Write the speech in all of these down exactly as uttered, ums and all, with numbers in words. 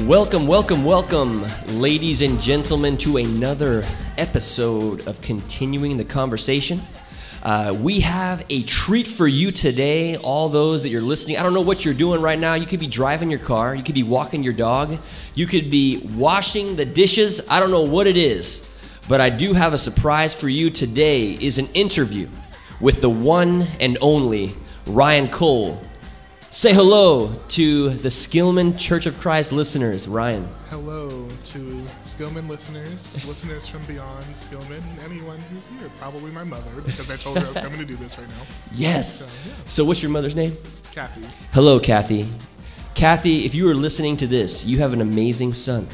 Welcome, welcome, welcome, ladies and gentlemen, to another episode of Continuing the Conversation. Uh, we have a treat for you today, all those that you're listening. I don't know what you're doing right now. You could be driving your car. You could be walking your dog. You could be washing the dishes. I don't know what it is, but I do have a surprise for you today. Is an interview with the one and only Ryan Cole. Say hello to the Skillman Church of Christ listeners, Ryan. Hello to Skillman listeners, listeners from beyond Skillman, anyone who's here, probably my mother, because I told her I was coming to do this right now. Yes. So, yeah. So what's your mother's name? Kathy. Hello, Kathy. Kathy, if you are listening to this, you have an amazing son.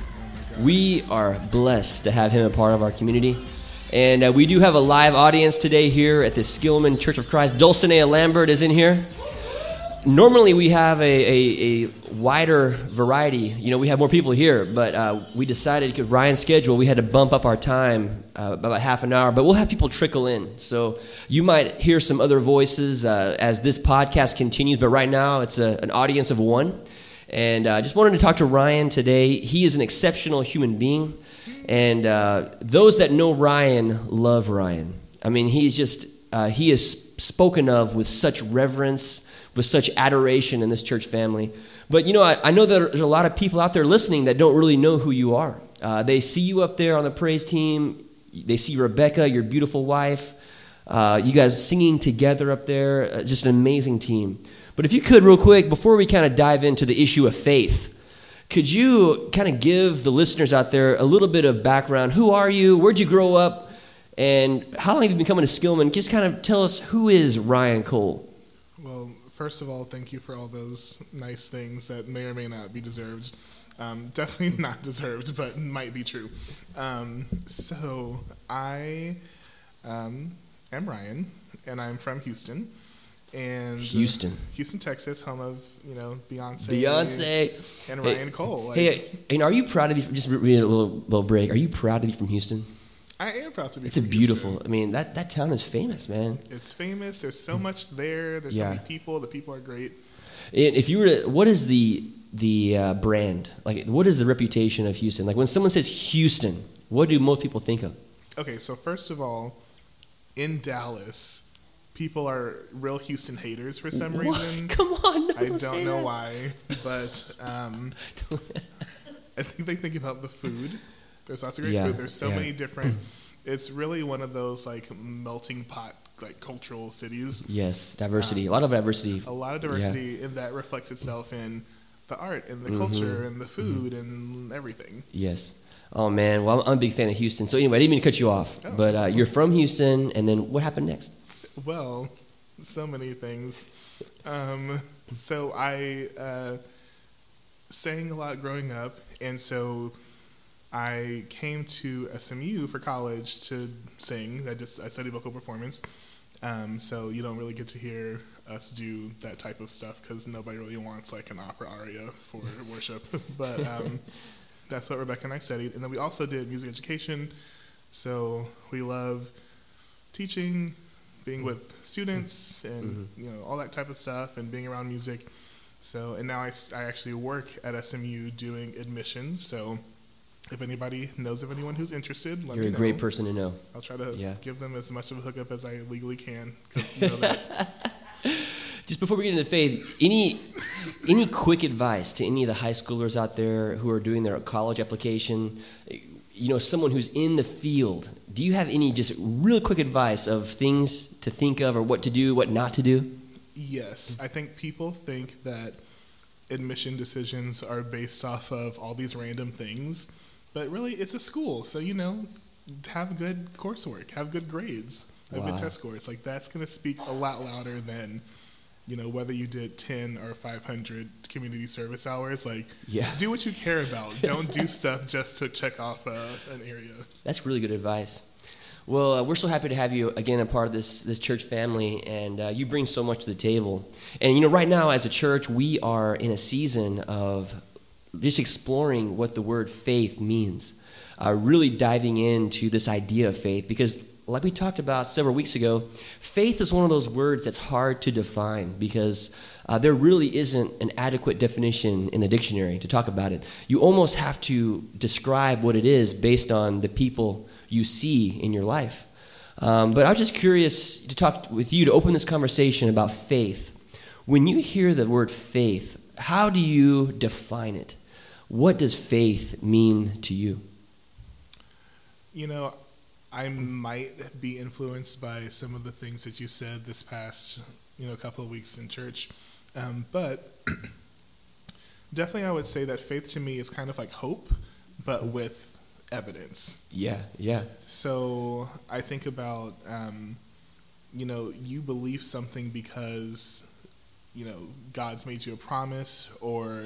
Oh, we are blessed to have him a part of our community. And uh, we do have a live audience today here at the Skillman Church of Christ. Dulcinea Lambert is in here. Normally we have a, a, a wider variety, you know, we have more people here, but uh, we decided, because Ryan's schedule, we had to bump up our time uh, about half an hour, but we'll have people trickle in, so you might hear some other voices uh, as this podcast continues, but right now it's a, an audience of one, and I uh, just wanted to talk to Ryan today. He is an exceptional human being, and uh, those that know Ryan love Ryan. I mean, he's just, uh, he is spoken of with such reverence, with such adoration in this church family. But, you know, I, I know that there's a lot of people out there listening that don't really know who you are. Uh, they see you up there on the praise team. They see Rebecca, your beautiful wife. Uh, you guys singing together up there. Uh, just an amazing team. But if you could, real quick, before we kind of dive into the issue of faith, could you kind of give the listeners out there a little bit of background? Who are you? Where'd you grow up? And how long have you been coming to Skillman? Just kind of tell us, who is Ryan Cole? Well, first of all, thank you for all those nice things that may or may not be deserved. Um, definitely not deserved, but might be true. Um, so I um, am Ryan, and I'm from Houston. And Houston. Uh, Houston, Texas, home of, you know, Beyonce. Beyonce. And, and Ryan hey, Cole. Like, hey, and are you proud to be, just reading a little, little break, are you proud to be from Houston? I am proud to be. It's a beautiful. Houston. I mean, that, that town is famous, man. It's famous. There's so much there. There's yeah. so many people. The people are great. And if you were to, what is the the uh, brand? Like, what is the reputation of Houston? Like, when someone says Houston, what do most people think of? Okay, so first of all, in Dallas, people are real Houston haters for some what? reason. Come on, no, I don't, don't know that. why, but um, I think they think about the food. There's lots of great yeah, food. There's so yeah. many different. It's really one of those like melting pot, like cultural cities. Yes, diversity. Um, a lot of diversity. A lot of diversity, yeah. and that reflects itself in the art and the mm-hmm. culture and the food mm-hmm. and everything. Yes. Oh man. Well, I'm a big fan of Houston. So anyway, I didn't mean to cut you off, oh. but uh, you're from Houston, and then what happened next? Well, so many things. Um, so I uh, sang a lot growing up, and so. I came to S M U for college to sing. I just I studied vocal performance, um, so you don't really get to hear us do that type of stuff because nobody really wants like an opera aria for worship. But um, that's what Rebecca and I studied, and then we also did music education. So we love teaching, being with students, and mm-hmm. you know all that type of stuff, and being around music. So and now I I actually work at S M U doing admissions. So. If anybody knows of anyone who's interested, let You're me know. You're a great person to know. I'll try to yeah. give them as much of a hookup as I legally can. Cause, you know, that's just before we get into faith, any any quick advice to any of the high schoolers out there who are doing their college application, you know, someone who's in the field, do you have any just real quick advice of things to think of or what to do, what not to do? Yes. I think people think that admission decisions are based off of all these random things. But really, it's a school, so, you know, have good coursework, have good grades, have wow. good test scores. Like, that's going to speak a lot louder than, you know, whether you did ten or five hundred community service hours. Like, yeah. do what you care about. Don't do stuff just to check off uh, an area. That's really good advice. Well, uh, we're so happy to have you, again, a part of this this church family, and uh, you bring so much to the table. And, you know, right now, as a church, we are in a season of just exploring what the word faith means, uh, really diving into this idea of faith, because like we talked about several weeks ago, faith is one of those words that's hard to define because uh, there really isn't an adequate definition in the dictionary to talk about it. You almost have to describe what it is based on the people you see in your life. Um, but I was just curious to talk with you, to open this conversation about faith. When you hear the word faith, how do you define it? What does faith mean to you? You know, I might be influenced by some of the things that you said this past, you know, couple of weeks in church. Um, but definitely I would say that faith to me is kind of like hope, but with evidence. Yeah, yeah. So I think about, um, you know, you believe something because, you know, God's made you a promise, or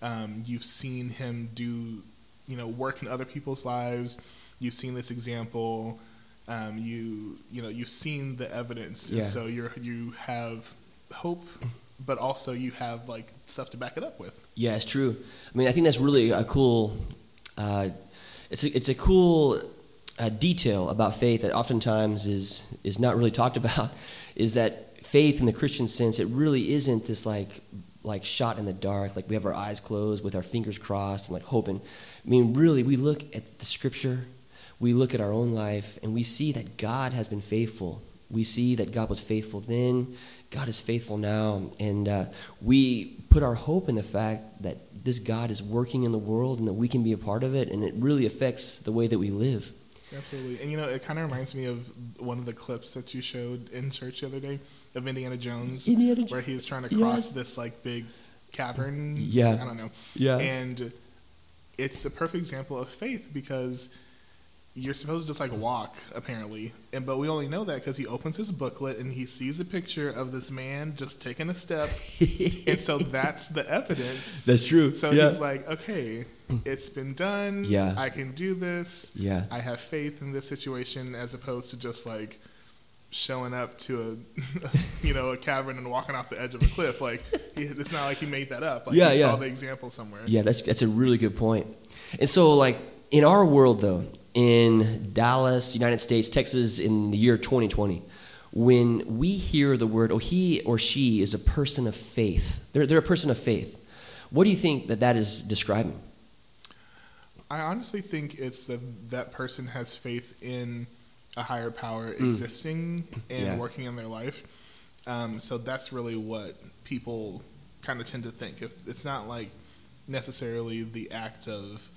um, you've seen him do, you know, work in other people's lives. You've seen this example, um, you you know you've seen the evidence, yeah. And so you you have hope, but also you have like stuff to back it up with. Yeah, it's true. I mean, I think that's really a cool, uh, it's a, it's a cool uh, detail about faith that oftentimes is is not really talked about. Is that faith in the Christian sense? It really isn't this like like shot in the dark, like we have our eyes closed with our fingers crossed and like hoping. I mean, really, we look at the Scripture. We look at our own life, and we see that God has been faithful. We see that God was faithful then. God is faithful now. And uh, we put our hope in the fact that this God is working in the world and that we can be a part of it, and it really affects the way that we live. Absolutely. And, you know, it kind of reminds me of one of the clips that you showed in church the other day of Indiana Jones, Indiana jo- where he's trying to cross yeah. this, like, big cavern. Yeah. I don't know. Yeah. And it's a perfect example of faith because you're supposed to just like walk, apparently, and but we only know that because he opens his booklet and he sees a picture of this man just taking a step, and so that's the evidence. That's true. So yeah. He's like, okay, it's been done. Yeah, I can do this. Yeah, I have faith in this situation, as opposed to just like showing up to a, you know, a cavern and walking off the edge of a cliff. Like it's not like he made that up. Like, yeah, he yeah. saw the example somewhere. Yeah, that's that's a really good point. And so like in our world though. In Dallas, United States, Texas, in the year twenty twenty, when we hear the word, oh, he or she is a person of faith, they're they're a person of faith, what do you think that that is describing? I honestly think it's that that person has faith in a higher power mm. existing and yeah. working in their life. Um, so that's really what people kind of tend to think. If it's not like necessarily the act of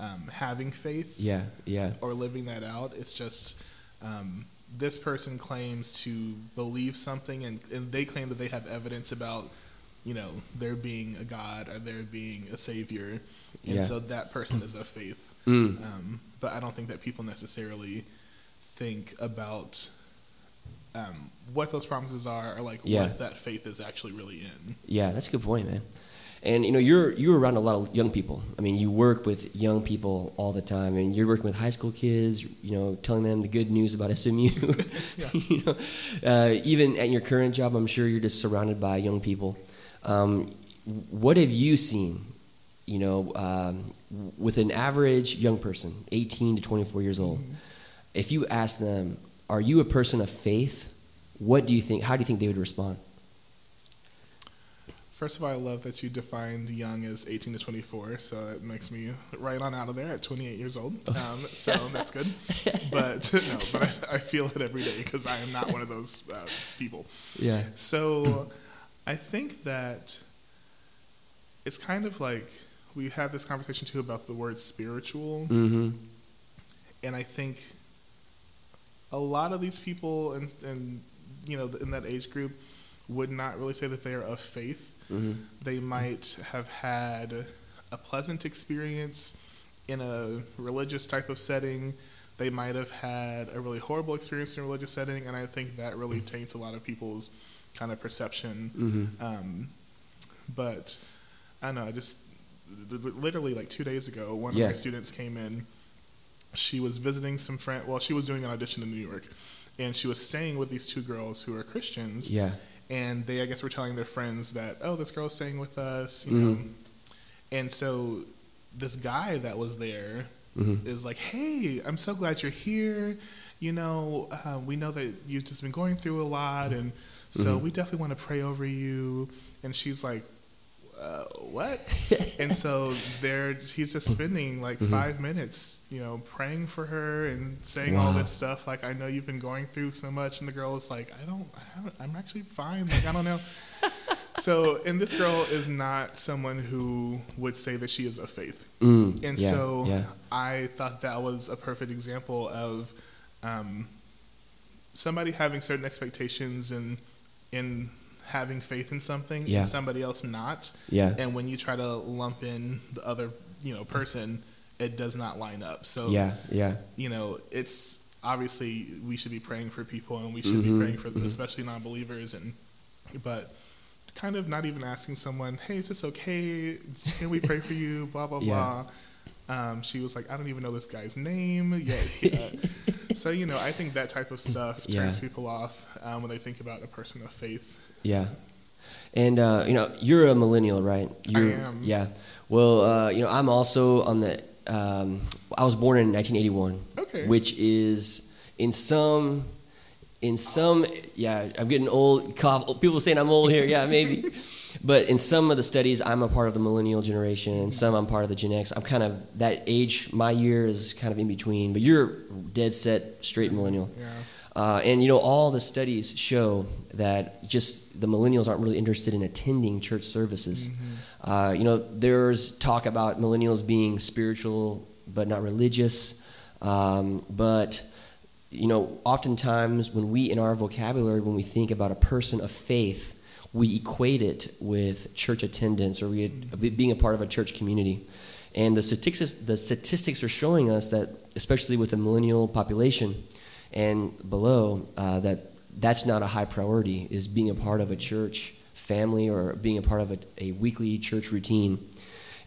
Um, having faith yeah, yeah. or living that out. It's just um, this person claims to believe something and, and they claim that they have evidence about, you know, there being a God or there being a savior. And yeah. so that person is of faith. Mm. Um, but I don't think that people necessarily think about um, what those promises are or like yeah. what that faith is actually really in. Yeah, that's a good point, man. And, you know, you're you're around a lot of young people. I mean, you work with young people all the time. And you're working with high school kids, you know, telling them the good news about S M U. yeah. You know, uh, even at your current job, I'm sure you're just surrounded by young people. Um, what have you seen, you know, um, with an average young person, eighteen to twenty-four years old? Mm-hmm. If you ask them, are you a person of faith? What do you think? How do you think they would respond? First of all, I love that you defined young as eighteen to twenty-four, so that makes me right on out of there at twenty-eight years old, um, so that's good. But no, but I, I feel it every day because I am not one of those uh, people. Yeah. So I think that it's kind of like we have this conversation, too, about the word spiritual, mm-hmm. and I think a lot of these people in, in, you know, in that age group would not really say that they are of faith. Mm-hmm. They might have had a pleasant experience in a religious type of setting. They might have had a really horrible experience in a religious setting, and I think that really taints a lot of people's kind of perception. Mm-hmm. Um, but I don't know, I just literally like two days ago, one yeah. of my students came in. She was visiting some friend. Well, she was doing an audition in New York, and she was staying with these two girls who are Christians. Yeah. And they, I guess, were telling their friends that, oh, this girl's staying with us, you mm-hmm. know. And so this guy that was there mm-hmm. is like, hey, I'm so glad you're here. you know, uh, we know that you've just been going through a lot, and so mm-hmm. we definitely want to pray over you. And she's like, uh, what? And so there, he's just spending like mm-hmm. five minutes, you know, praying for her and saying wow. all this stuff. Like, I know you've been going through so much. And the girl is like, I don't, I don't I'm actually fine. Like, I don't know. So, and this girl is not someone who would say that she is of faith. Mm, and yeah, so yeah. I thought that was a perfect example of um, somebody having certain expectations and in having faith in something yeah. and somebody else not. Yeah. And when you try to lump in the other, you know, person, it does not line up. So, yeah, yeah. you know, it's obviously we should be praying for people and we should mm-hmm, be praying for mm-hmm. especially non-believers. And, but... kind of not even asking someone, hey, is this okay? Can we pray for you? Blah, blah, yeah. blah. Um, she was like, I don't even know this guy's name. Yeah, yeah. So, you know, I think that type of stuff turns yeah. people off um, when they think about a person of faith. Yeah. And, uh, you know, you're a millennial, right? You're, I am. Yeah. Well, uh, you know, I'm also on the, um, I was born in nineteen eighty-one. Okay. Which is in some... In some, yeah, I'm getting old. People saying I'm old here. Yeah, maybe. But in some of the studies, I'm a part of the millennial generation. And some I'm part of the Gen X. I'm kind of that age. My year is kind of in between. But you're dead set, straight millennial. Yeah. Uh, and, you know, all the studies show that just the millennials aren't really interested in attending church services. Mm-hmm. Uh, you know, there's talk about millennials being spiritual but not religious. Um, but... You know, oftentimes when we, in our vocabulary, when we think about a person of faith, we equate it with church attendance or we, being a part of a church community. And the statistics, the statistics are showing us that, especially with the millennial population and below, uh, that that's not a high priority, is being a part of a church family or being a part of a, a weekly church routine.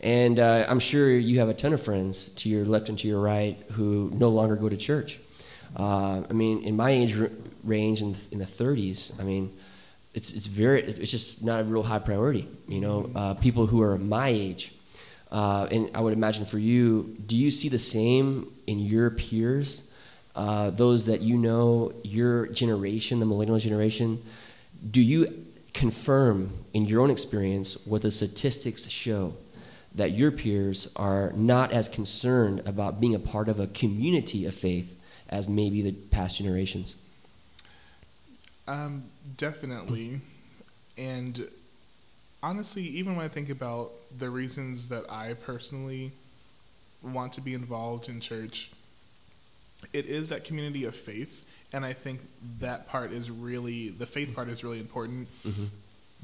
And uh, I'm sure you have a ton of friends to your left and to your right who no longer go to church. Uh, I mean, in my age r- range, in, in the thirties, I mean, it's it's very it's just not a real high priority. You know, uh, people who are my age, uh, and I would imagine for you, do you see the same in your peers, uh, those that you know, your generation, the millennial generation? Do you confirm in your own experience what the statistics show, that your peers are not as concerned about being a part of a community of faith as maybe the past generations? Um, definitely. And honestly, even when I think about the reasons that I personally want to be involved in church, it is that community of faith. And I think that part is really, the faith part is really important. Mm-hmm.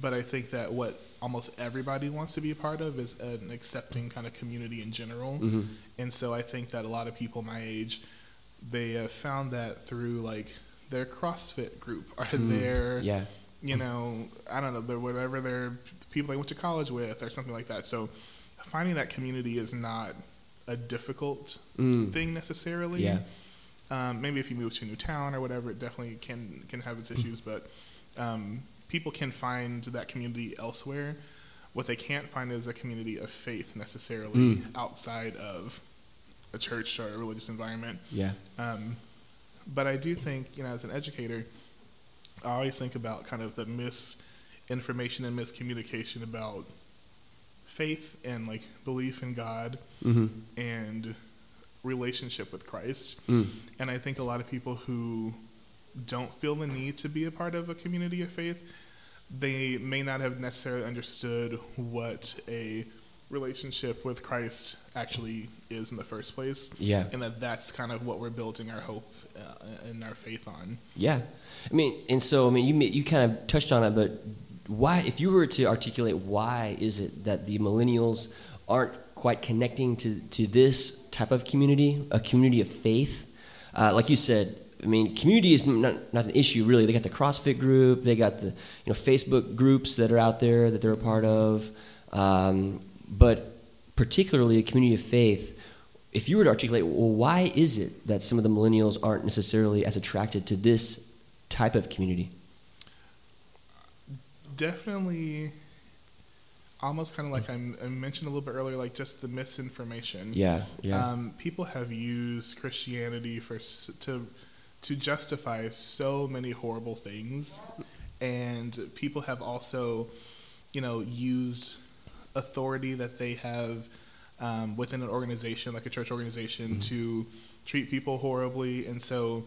But I think that what almost everybody wants to be a part of is an accepting kind of community in general. Mm-hmm. And so I think that a lot of people my age, they have found that through, like, their CrossFit group or mm, their, yeah. you know, I don't know, their, whatever their people they went to college with or something like that. So finding that community is not a difficult mm. thing necessarily. Yeah. Um, maybe if you move to a new town or whatever, it definitely can can have its issues. Mm. But um, people can find that community elsewhere. What they can't find is a community of faith necessarily mm. outside of a church or a religious environment. Yeah. Um, but I do think, you know, as an educator, I always think about kind of the misinformation and miscommunication about faith and, like, belief in God mm-hmm. and relationship with Christ. Mm. And I think a lot of people who don't feel the need to be a part of a community of faith, they may not have necessarily understood what a relationship with Christ actually is in the first place. Yeah. And that that's kind of what we're building our hope uh, and our faith on. Yeah. I mean, and so, I mean, you you kind of touched on it, but why, if you were to articulate why is it that the millennials aren't quite connecting to, to this type of community, a community of faith? Uh, like you said, I mean, community is not not an issue, really. They got the CrossFit group, they got the, you know, Facebook groups that are out there that they're a part of. Um, But particularly a community of faith, if you were to articulate, well, why is it that some of the millennials aren't necessarily as attracted to this type of community? Definitely, almost kind of like I mentioned a little bit earlier, like just the misinformation. Yeah, yeah. Um, people have used Christianity for to to justify so many horrible things. And people have also, you know, used authority that they have um, within an organization, like a church organization, mm-hmm. to treat people horribly. And so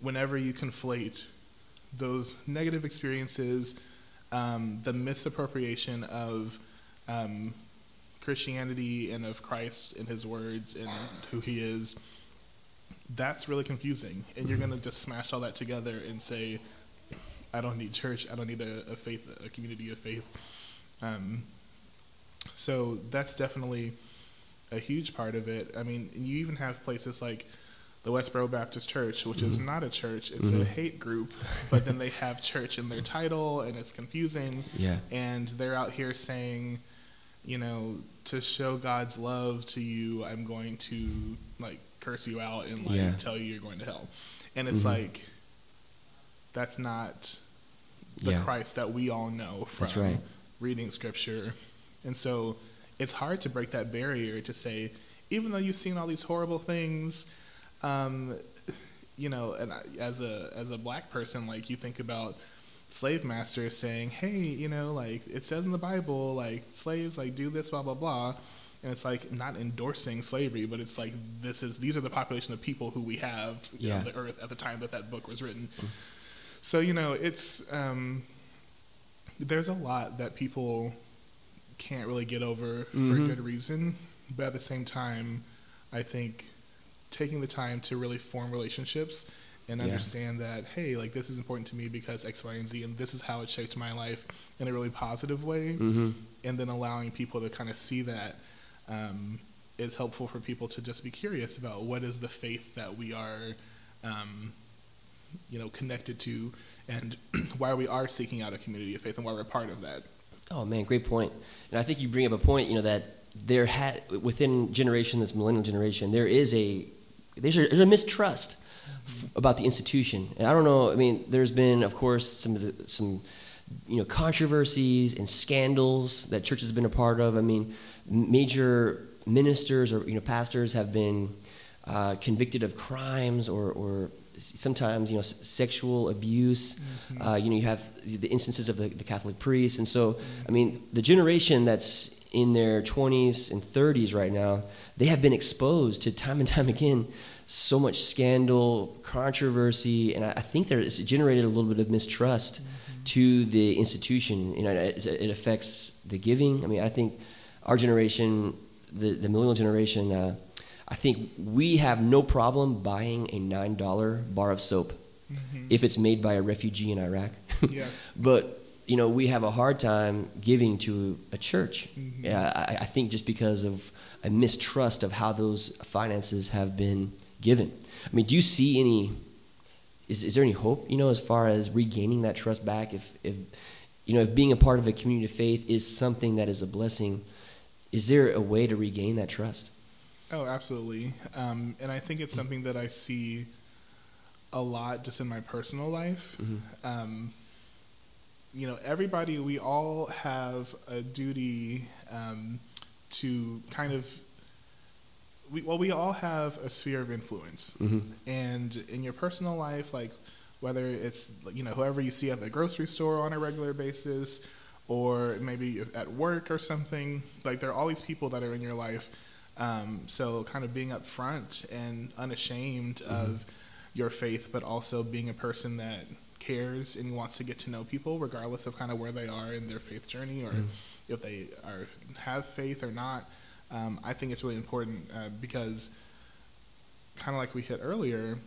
whenever you conflate those negative experiences, um, the misappropriation of um, Christianity and of Christ and his words and who he is, that's really confusing. And mm-hmm. you're going to just smash all that together and say, I don't need church. I don't need a, a faith, a community of faith. Um, so that's definitely a huge part of it. I mean, you even have places like the Westboro Baptist Church, which mm-hmm. is not a church. It's mm-hmm. a hate group, but then they have church in their title, and it's confusing. Yeah. And they're out here saying, you know, to show God's love to you, I'm going to, like, curse you out and, like, yeah. tell you you're going to hell. And it's mm-hmm. like, that's not the yeah. Christ that we all know from right. reading Scripture. And so it's hard to break that barrier to say, even though you've seen all these horrible things, um, you know, and as a as a black person, like, you think about slave masters saying, hey, you know, like, it says in the Bible, like, slaves, like, do this, blah, blah, blah. And it's, like, not endorsing slavery, but it's, like, this is these are the population of people who we have yeah. on the earth at the time that that book was written. Mm-hmm. So, you know, it's, um, there's a lot that people can't really get over mm-hmm. for good reason. But at the same time, I think taking the time to really form relationships and yeah. understand that, hey, like, this is important to me because X, Y, and Z, and this is how it shaped my life in a really positive way. Mm-hmm. And then allowing people to kind of see that um, is helpful for people to just be curious about what is the faith that we are, um, you know, connected to, and why we are seeking out a community of faith and why we're part of that. Oh, man, great point. And I think you bring up a point, you know, that there ha- within generation, this millennial generation, there is a, there's a, there's a mistrust f- about the institution. And I don't know, I mean, there's been, of course, some, some, you know, controversies and scandals that church has been a part of. I mean, major ministers or, you know, pastors have been uh, convicted of crimes or, or, sometimes, you know, s- sexual abuse. Mm-hmm. Uh, you know, you have the instances of the, the Catholic priests. And so, mm-hmm. I mean, the generation that's in their twenties and thirties right now, they have been exposed to time and time again so much scandal, controversy, and I, I think there it's generated a little bit of mistrust mm-hmm. to the institution. You know, it, it affects the giving. I mean, I think our generation, the, the millennial generation, uh, I think we have no problem buying a nine dollar bar of soap mm-hmm. if it's made by a refugee in Iraq. Yes. But, you know, we have a hard time giving to a church. Mm-hmm. I, I think just because of a mistrust of how those finances have been given. I mean, do you see any, is, is there any hope, you know, as far as regaining that trust back? If, if, you know, if being a part of a community of faith is something that is a blessing, is there a way to regain that trust? Oh, absolutely. Um, and I think it's something that I see a lot just in my personal life. Mm-hmm. Um, you know, everybody, we all have a duty um, to kind of, we, well, we all have a sphere of influence. Mm-hmm. And in your personal life, like, whether it's, you know, whoever you see at the grocery store on a regular basis, or maybe at work or something, like, there are all these people that are in your life. Um, so kind of being upfront and unashamed mm-hmm. of your faith, but also being a person that cares and wants to get to know people regardless of kind of where they are in their faith journey or mm. if they are have faith or not. Um, I think it's really important uh, because kind of like we hit earlier,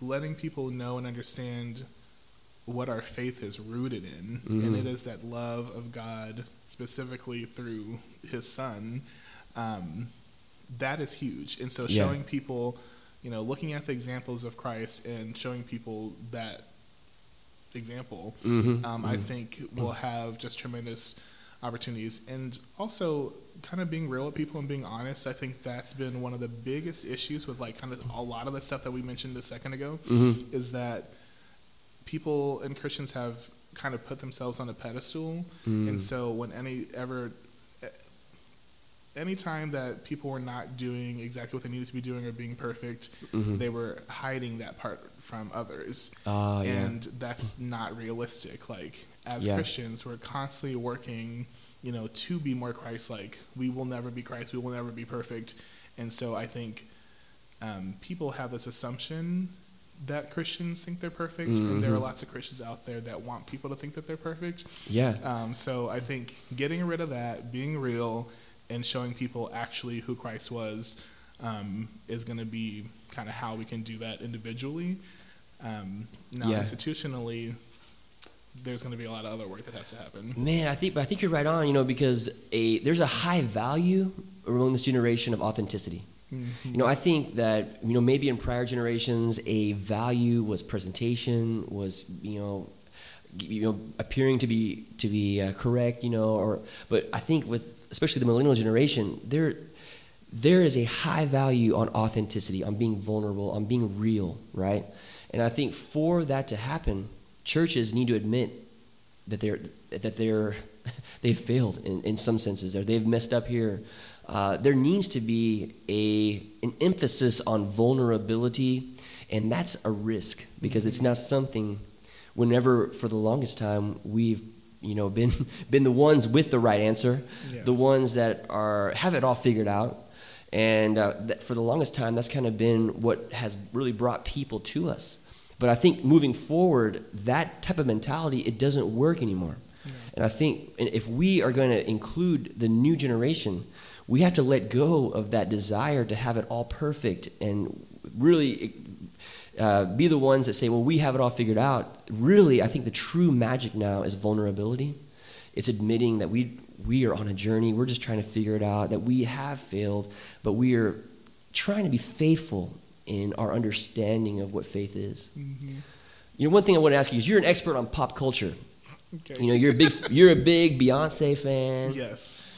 letting people know and understand what our faith is rooted in. Mm-hmm. And it is that love of God specifically through his son. Um, That is huge. And so showing yeah. people, you know, looking at the examples of Christ and showing people that example, mm-hmm. um, mm-hmm. I think will have just tremendous opportunities. And also kind of being real with people and being honest, I think that's been one of the biggest issues with, like, kind of a lot of the stuff that we mentioned a second ago, mm-hmm. is that people and Christians have kind of put themselves on a pedestal. Mm. And so when any ever... anytime that people were not doing exactly what they needed to be doing or being perfect, mm-hmm. they were hiding that part from others. Uh, and yeah. that's not realistic. Like, as yeah. Christians, we're constantly working, you know, to be more Christ-like. We will never be Christ. We will never be perfect. And so I think um, people have this assumption that Christians think they're perfect, mm-hmm. and there are lots of Christians out there that want people to think that they're perfect. Yeah. Um, so I think getting rid of that, being real, and showing people actually who Christ was um, is going to be kind of how we can do that individually. Um, now, yeah. institutionally, there's going to be a lot of other work that has to happen. Man, I think, but I think you're right on. You know, because a there's a high value among this generation of authenticity. Mm-hmm. You know, I think that, you know, maybe in prior generations, a value was presentation, was, you know, you know, appearing to be to be uh, correct, you know, or but I think with especially the millennial generation, there there is a high value on authenticity, on being vulnerable, on being real, right? And I think for that to happen, churches need to admit that they're that they're they've failed in, in some senses, or they've messed up here. Uh, there needs to be a an emphasis on vulnerability, and that's a risk because it's not something. Whenever for the longest time we've you know been been the ones with the right answer, yes. the ones that are have it all figured out, and uh, that for the longest time that's kind of been what has really brought people to us. But I think moving forward, that type of mentality, it doesn't work anymore. Yeah. And I think if we are going to include the new generation, we have to let go of that desire to have it all perfect and really uh, be the ones that say, well, we have it all figured out. Really, I think the true magic now is vulnerability. It's admitting that we we are on a journey. We're just trying to figure it out, that we have failed, but we are trying to be faithful in our understanding of what faith is. Mm-hmm. You know, one thing I want to ask you is you're an expert on pop culture. Okay. You know, you're a big you're a big Beyonce fan. Yes.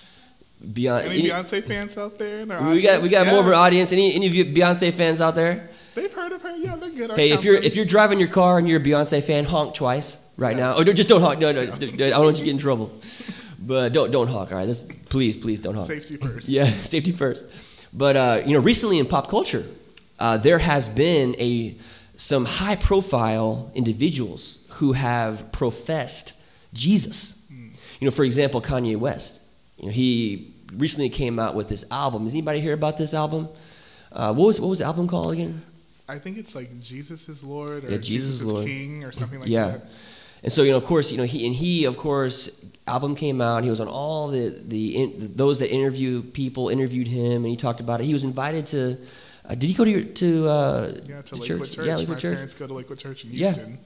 Beyonce, any Beyonce fans out there? In our we audience? got we got yes. more of our audience. Any any of you Beyonce fans out there? They've heard of her. Yeah, they're good. Hey, if you're if you're driving your car and you're a Beyonce fan, honk twice right yes. now. Or just don't honk. No, no, no. I don't want you to get in trouble. But don't don't honk. All right, That's, please please don't honk. Safety first. Yeah, safety first. But uh, you know, recently in pop culture, uh, there has been a some high profile individuals who have professed Jesus. Mm. You know, for example, Kanye West. You know, he recently came out with this album. Does anybody hear about this album? Uh, what was what was the album called again? I think it's like Jesus is Lord or yeah, Jesus, Jesus is Lord. King or something like yeah. that. And so, you know, of course, you know, he and he, of course, album came out. He was on all the the in, those that interview people interviewed him, and he talked about it. He was invited to. Uh, did he go to your, to uh, yeah to Lakewood church? Church? Yeah, Lakewood My Church. My parents go to Lakewood Church in Houston. Yeah.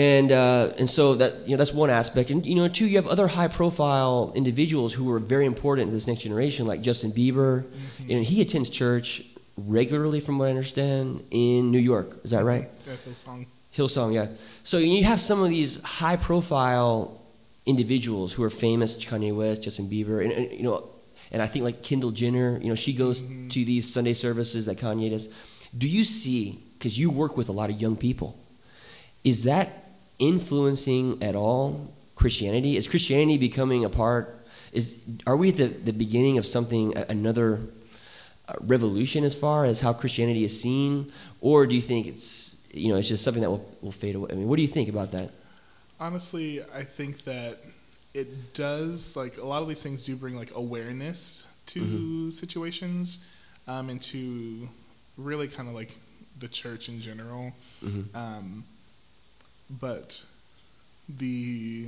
And uh, and so that you know that's one aspect, and you know two you have other high profile individuals who are very important to this next generation, like Justin Bieber, mm-hmm. and he attends church regularly, from what I understand, in New York. Is that right? Yeah, Hillsong. Hillsong, yeah. So you have some of these high profile individuals who are famous, Kanye West, Justin Bieber, and, and you know, and I think like Kendall Jenner, you know, she goes mm-hmm. to these Sunday services that Kanye does. Do you see? Because you work with a lot of young people. Is that influencing at all Christianity? Is Christianity becoming a part? Is are we at the, the beginning of something, another revolution as far as how Christianity is seen? Or do you think it's you know it's just something that will, will fade away? I mean, what do you think about that? Honestly, I think that it does. Like a lot of these things do bring like awareness to mm-hmm. situations um, and to really kind of like the church in general. Mm-hmm. Um, But the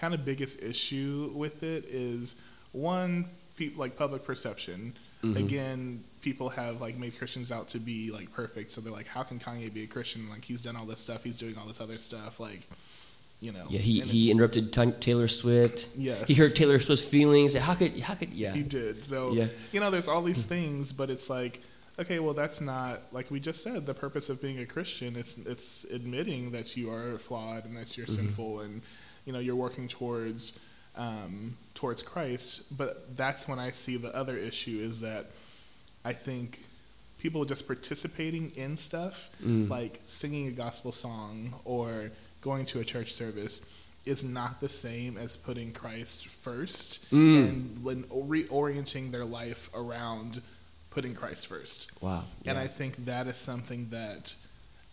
kind of biggest issue with it is, one, pe- like public perception. Mm-hmm. Again, people have like made Christians out to be like perfect. So they're like, how can Kanye be a Christian? Like he's done all this stuff. He's doing all this other stuff. Like, you know. Yeah, he, he it, interrupted t- Taylor Swift. Yes. He hurt Taylor Swift's feelings. How could, how could, yeah. He did. So, yeah. you know, there's all these things, but it's like, okay, well, that's not, like we just said, the purpose of being a Christian. It's it's admitting that you are flawed and that you're mm-hmm. sinful and, you know, you're working towards um, towards Christ. But that's when I see the other issue is that I think people just participating in stuff, mm. like singing a gospel song or going to a church service, is not the same as putting Christ first mm. and reorienting their life around putting Christ first. Wow. Yeah. And I think that is something that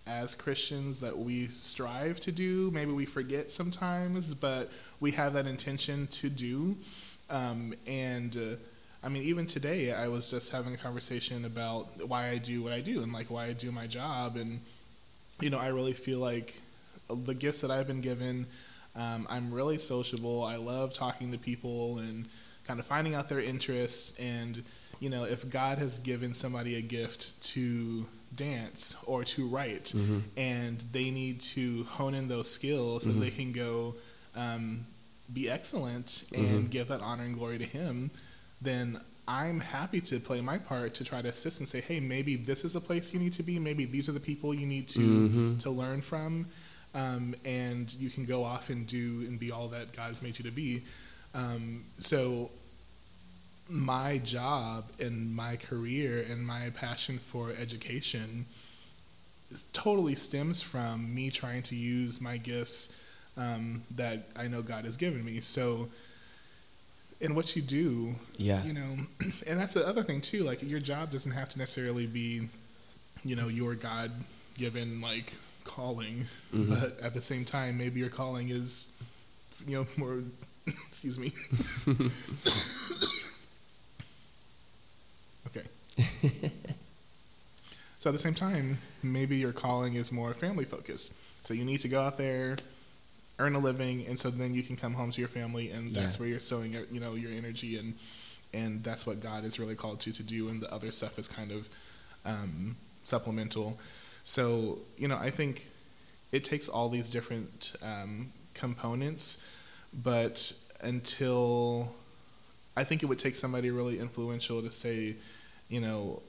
as Christians that we strive to do, maybe we forget sometimes, but we have that intention to do. Um, and uh, I mean, even today I was just having a conversation about why I do what I do and like why I do my job. And, you know, I really feel like the gifts that I've been given, um, I'm really sociable. I love talking to people and kind of finding out their interests. And, you know, if God has given somebody a gift to dance or to write, mm-hmm. and they need to hone in those skills mm-hmm. so they can go um, be excellent and mm-hmm. give that honor and glory to Him, then I'm happy to play my part to try to assist and say, hey, maybe this is the place you need to be. Maybe these are the people you need to mm-hmm. to learn from. Um, and you can go off and do and be all that God's made you to be. Um, so my job and my career and my passion for education totally stems from me trying to use my gifts um, that I know God has given me. So in what you do, yeah. you know, and that's the other thing too, like your job doesn't have to necessarily be, you know, your God-given, like, calling, mm-hmm. but at the same time, maybe your calling is, you know, more, excuse me. Okay. So at the same time, maybe your calling is more family focused. So you need to go out there, earn a living, and so then you can come home to your family, and that's yeah. where you're sowing, you know, your energy, and and that's what God is really called you to do, and the other stuff is kind of um, supplemental. So, you know, I think it takes all these different um, components, but until, I think it would take somebody really influential to say, you know,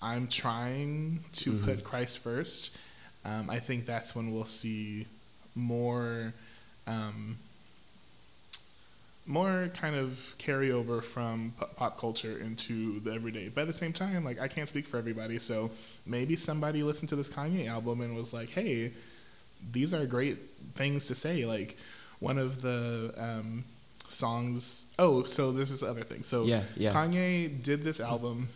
I'm trying to mm-hmm. put Christ first. Um, I think that's when we'll see more, um, more kind of carryover from pop culture into the everyday. But at the same time, like, I can't speak for everybody, so maybe somebody listened to this Kanye album and was like, hey, these are great things to say. Like, one of the um, songs... Oh, so there's this other thing. So yeah, yeah. Kanye did this album,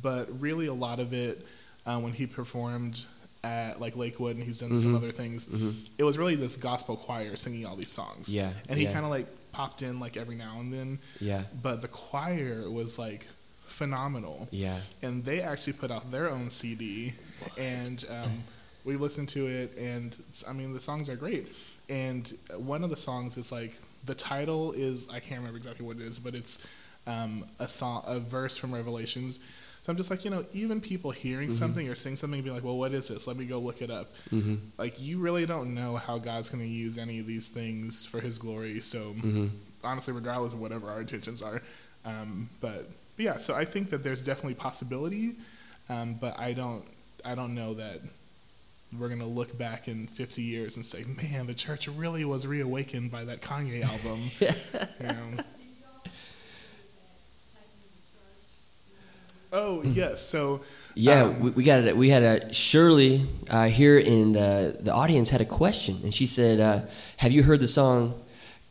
but really a lot of it, uh, when he performed at like Lakewood, and he's done mm-hmm. some other things, mm-hmm. it was really this gospel choir singing all these songs. Yeah, and he yeah. kind of like popped in like every now and then. Yeah. But the choir was like phenomenal. Yeah. And they actually put out their own C D, what? and um, we listened to it, and I mean the songs are great. And one of the songs is like, the title is, I can't remember exactly what it is, but it's um, a song, a verse from Revelations. So I'm just like, you know, even people hearing mm-hmm. something or seeing something and be like, well, what is this? Let me go look it up. Mm-hmm. Like, you really don't know how God's going to use any of these things for His glory. So mm-hmm. honestly, regardless of whatever our intentions are. Um, but, but yeah, so I think that there's definitely possibility. Um, but I don't, I don't know that we're going to look back in fifty years and say, man, the church really was reawakened by that Kanye album. You know? Oh yes, so yeah, um, we, we got it. We had a Shirley uh, here in the the audience had a question, and she said, uh, "Have you heard the song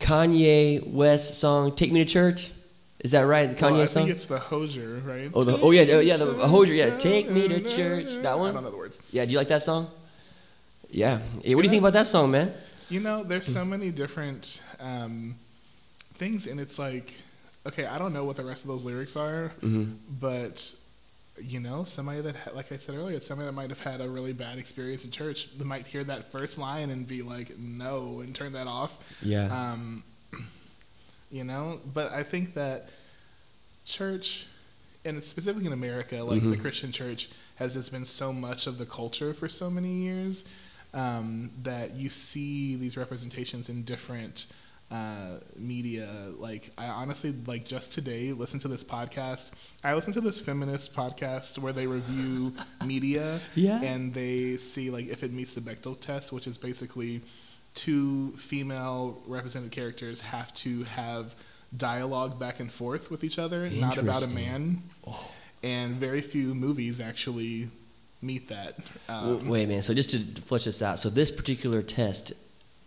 Kanye West song Take Me to Church? Is that right? The Kanye well, I song? I think it's the Hozier, right? Oh, the, oh yeah, oh, yeah, the Hozier, yeah. Take Me to Church. That one. I don't know the words. Yeah, do you like that song? Yeah. Hey, what do you think about that song, man? You know, there's so many different um, things, and it's like, okay, I don't know what the rest of those lyrics are, mm-hmm. but, you know, somebody that, ha- like I said earlier, somebody that might have had a really bad experience in church, they might hear that first line and be like, no, and turn that off. Yeah. Um, you know, but I think that church, and specifically in America, like mm-hmm. the Christian church, has just been so much of the culture for so many years um, that you see these representations in different Uh, media. Like, I honestly, like, just today listened to this podcast. I listened to this feminist podcast where they review media, yeah. and they see, like, if it meets the Bechdel test, which is basically two female represented characters have to have dialogue back and forth with each other, not about a man. Oh. And very few movies actually meet that. Um, wait, man. So just to flesh this out, so this particular test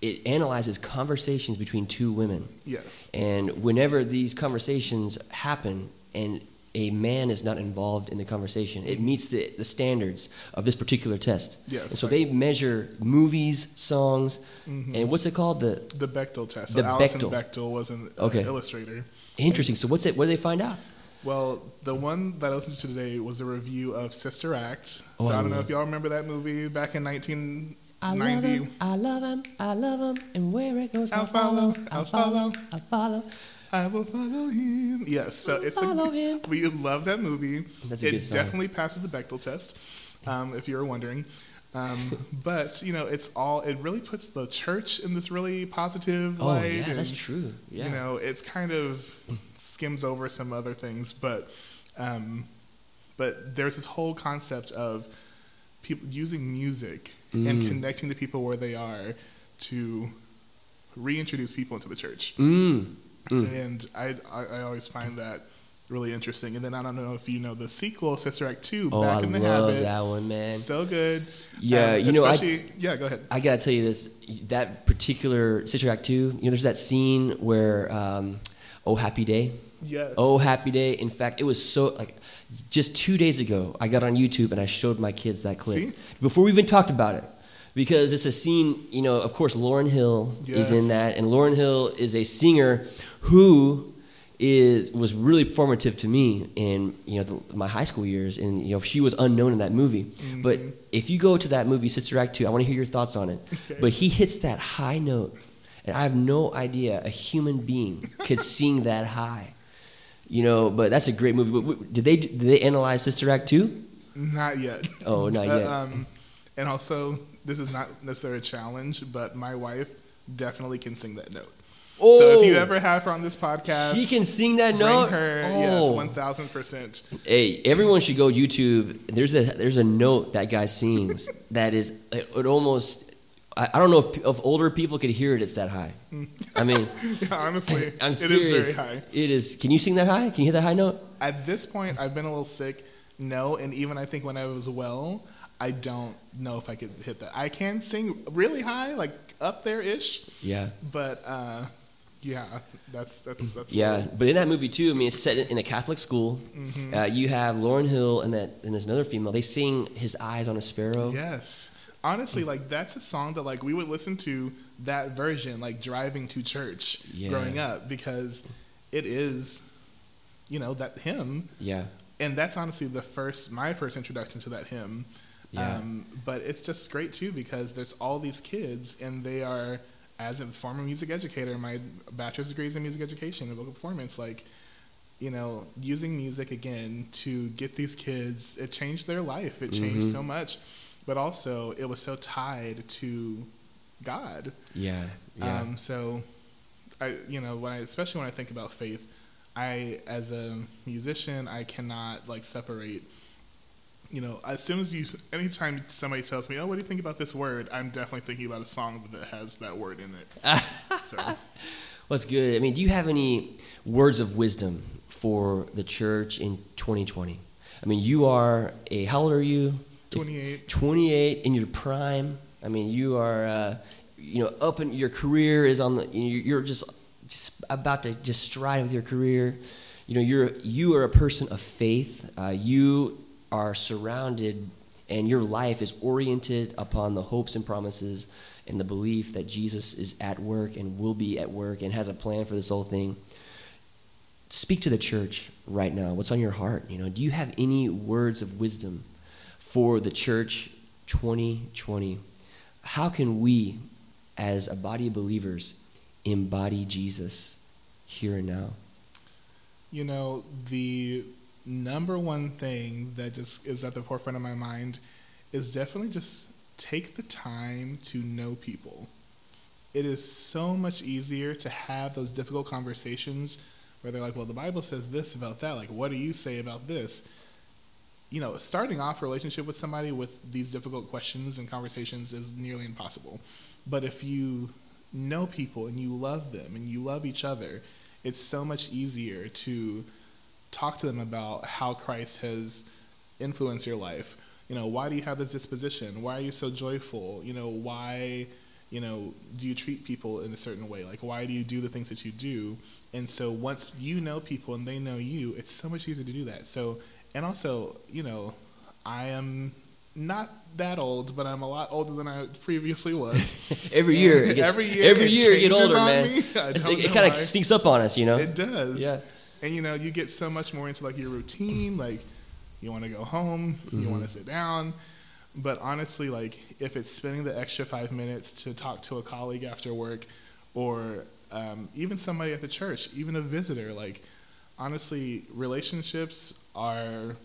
it analyzes conversations between two women. Yes. And whenever these conversations happen and a man is not involved in the conversation, it meets the, the standards of this particular test. Yes. And so right. they measure movies, songs, mm-hmm. and what's it called? The the Bechdel test. So the Alison Bechdel. Bechdel was an okay. uh, illustrator. Interesting. So what's it? What did they find out? Well, the one that I listened to today was a review of Sister Act. Oh, so I, I don't know if y'all remember that movie back in nineteen ninety. I love him, I love him, I love him, and where it goes, I'll, I'll follow, follow, I'll follow, I'll follow. I will follow him. Yes, so it's follow a, him. We love that movie. That's a it good song. Definitely passes the Bechdel test, um, if you were wondering. Um, but you know, it's all it really puts the church in this really positive oh, light. Yeah, and, that's true. Yeah, you know, it's kind of skims over some other things, but um, but there's this whole concept of people using music mm. and connecting to people where they are to reintroduce people into the church. Mm. Mm. And I, I I always find that really interesting. And then I don't know if you know the sequel, Sister Act two, oh, Back I in the Habit. Oh, I love that one, man. So good. Yeah, um, you know, I, yeah, go ahead. I got to tell you this, that particular Sister Act two, you know, there's that scene where, um, Oh Happy Day. Yes. Oh Happy Day. In fact, it was so, like, just two days ago, I got on YouTube and I showed my kids that clip. See? Before we even talked about it. Because it's a scene, you know, of course, Lauryn Hill yes. is in that. And Lauryn Hill is a singer who is was really formative to me in, you know, the, my high school years. And, you know, she was unknown in that movie. Mm-hmm. But if you go to that movie, Sister Act two, I want to hear your thoughts on it. Okay. But he hits that high note. And I have no idea a human being could sing that high. You know, but that's a great movie. But did they, did they analyze Sister Act two? Not yet. Oh, not yet. Uh, um, and also... this is not necessarily a challenge, but my wife definitely can sing that note. Oh, so if you ever have her on this podcast, she can sing that bring note. Her, oh. Yes, one thousand percent. Hey, everyone should go YouTube. There's a there's a note that guy sings that is it, it almost. I, I don't know if, if older people could hear it. It's that high. I mean, yeah, honestly, I, I'm serious. It is very high. It is. Can you sing that high? Can you hit that high note? At this point, I've been a little sick. No, and even I think when I was well. I don't know if I could hit that. I can sing really high, like up there-ish. Yeah. But, uh, yeah, that's... that's that's. Yeah, cool. But in that movie, too, I mean, it's set in a Catholic school. Mm-hmm. Uh, you have Lauryn Hill and that, and there's another female. They sing His Eyes on a Sparrow. Yes. Honestly, like, that's a song that, like, we would listen to that version, like, driving to church yeah. growing up. Because it is, you know, that hymn. Yeah. And that's honestly the first, my first introduction to that hymn. Yeah. Um, but it's just great too because there's all these kids and they are, as a former music educator, my bachelor's degree is in music education and vocal performance, like, you know, using music again to get these kids, it changed their life. It changed mm-hmm. so much, but also it was so tied to God. Yeah. yeah. Um, so I, you know, when I, especially when I think about faith, I, as a musician, I cannot like separate. You know, as soon as you, anytime somebody tells me, oh, what do you think about this word? I'm definitely thinking about a song that has that word in it. So. That's good. I mean, do you have any words of wisdom for the church in twenty twenty? I mean, you are a, how old are you? twenty-eight. twenty-eight in your prime. I mean, you are, uh, you know, up in your career is on the, you're just, just about to just stride with your career. You know, you're, you are a person of faith. Uh, you are surrounded and your life is oriented upon the hopes and promises and the belief that Jesus is at work and will be at work and has a plan for this whole thing. Speak to the church right now. What's on your heart? You know, do you have any words of wisdom for the church twenty twenty? How can we, as a body of believers, embody Jesus here and now? You know, the number one thing that just is at the forefront of my mind is definitely just take the time to know people. It is so much easier to have those difficult conversations where they're like, well, the Bible says this about that. Like, what do you say about this? You know, starting off a relationship with somebody with these difficult questions and conversations is nearly impossible. But if you know people and you love them and you love each other, it's so much easier to talk to them about how Christ has influenced your life. You know, why do you have this disposition? Why are you so joyful? You know, why, you know, do you treat people in a certain way? Like, why do you do the things that you do? And so once you know people and they know you, it's so much easier to do that. So, and also, you know, I am not that old, but I'm a lot older than I previously was. every year, it gets, every year, every year, you get older, man. It kind of sneaks up on us, you know. It does. Yeah. And you know, you get so much more into like your routine. Like, you want to go home, mm-hmm. you want to sit down. But honestly, like, if it's spending the extra five minutes to talk to a colleague after work, or um, even somebody at the church, even a visitor, like, honestly, relationships are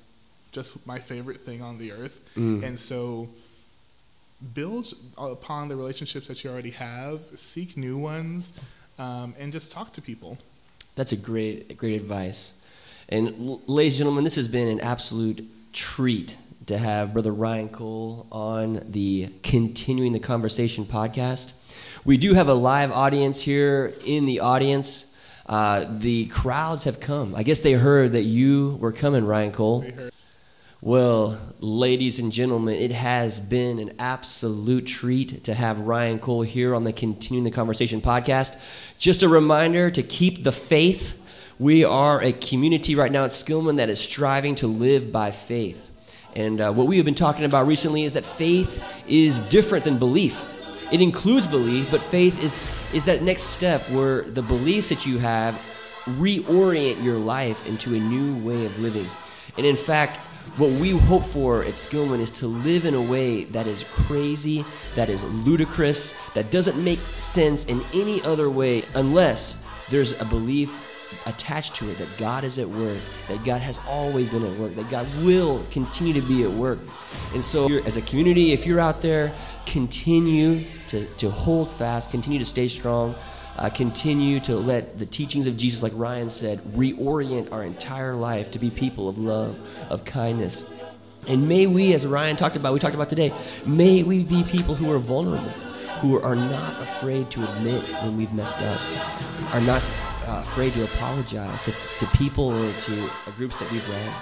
just my favorite thing on the earth. Mm. And so build upon the relationships that you already have, seek new ones, um, and just talk to people. That's a great, great advice. And ladies and gentlemen, this has been an absolute treat to have Brother Ryan Cole on the Continuing the Conversation podcast. We do have a live audience here in the audience. Uh, the crowds have come. I guess they heard that you were coming, Ryan Cole. Well, ladies and gentlemen, it has been an absolute treat to have Ryan Cole here on the Continuing the Conversation podcast. Just a reminder to keep the faith. We are a community right now at Skillman that is striving to live by faith. And uh, what we have been talking about recently is that faith is different than belief. It includes belief, but faith is, is that next step where the beliefs that you have reorient your life into a new way of living. And in fact, what we hope for at Skillman is to live in a way that is crazy, that is ludicrous, that doesn't make sense in any other way unless there's a belief attached to it that God is at work, that God has always been at work, that God will continue to be at work. And so as a community, if you're out there, continue to, to hold fast, continue to stay strong, uh, continue to let the teachings of Jesus, like Ryan said, reorient our entire life to be people of love, of kindness. And may we, as Ryan talked about, we talked about today, may we be people who are vulnerable, who are not afraid to admit when we've messed up, are not Uh, afraid to apologize to, to people or to uh, groups that we've read.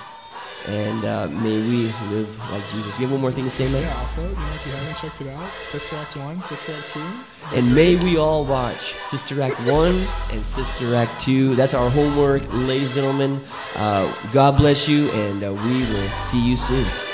And uh, may we live like Jesus. You have one more thing to say, Mike? Yeah, also, you know, if you haven't checked it out, Sister Act one, Sister Act two. And may we all watch Sister Act one and Sister Act two. That's our homework, ladies and gentlemen. Uh, God bless you, and uh, we will see you soon.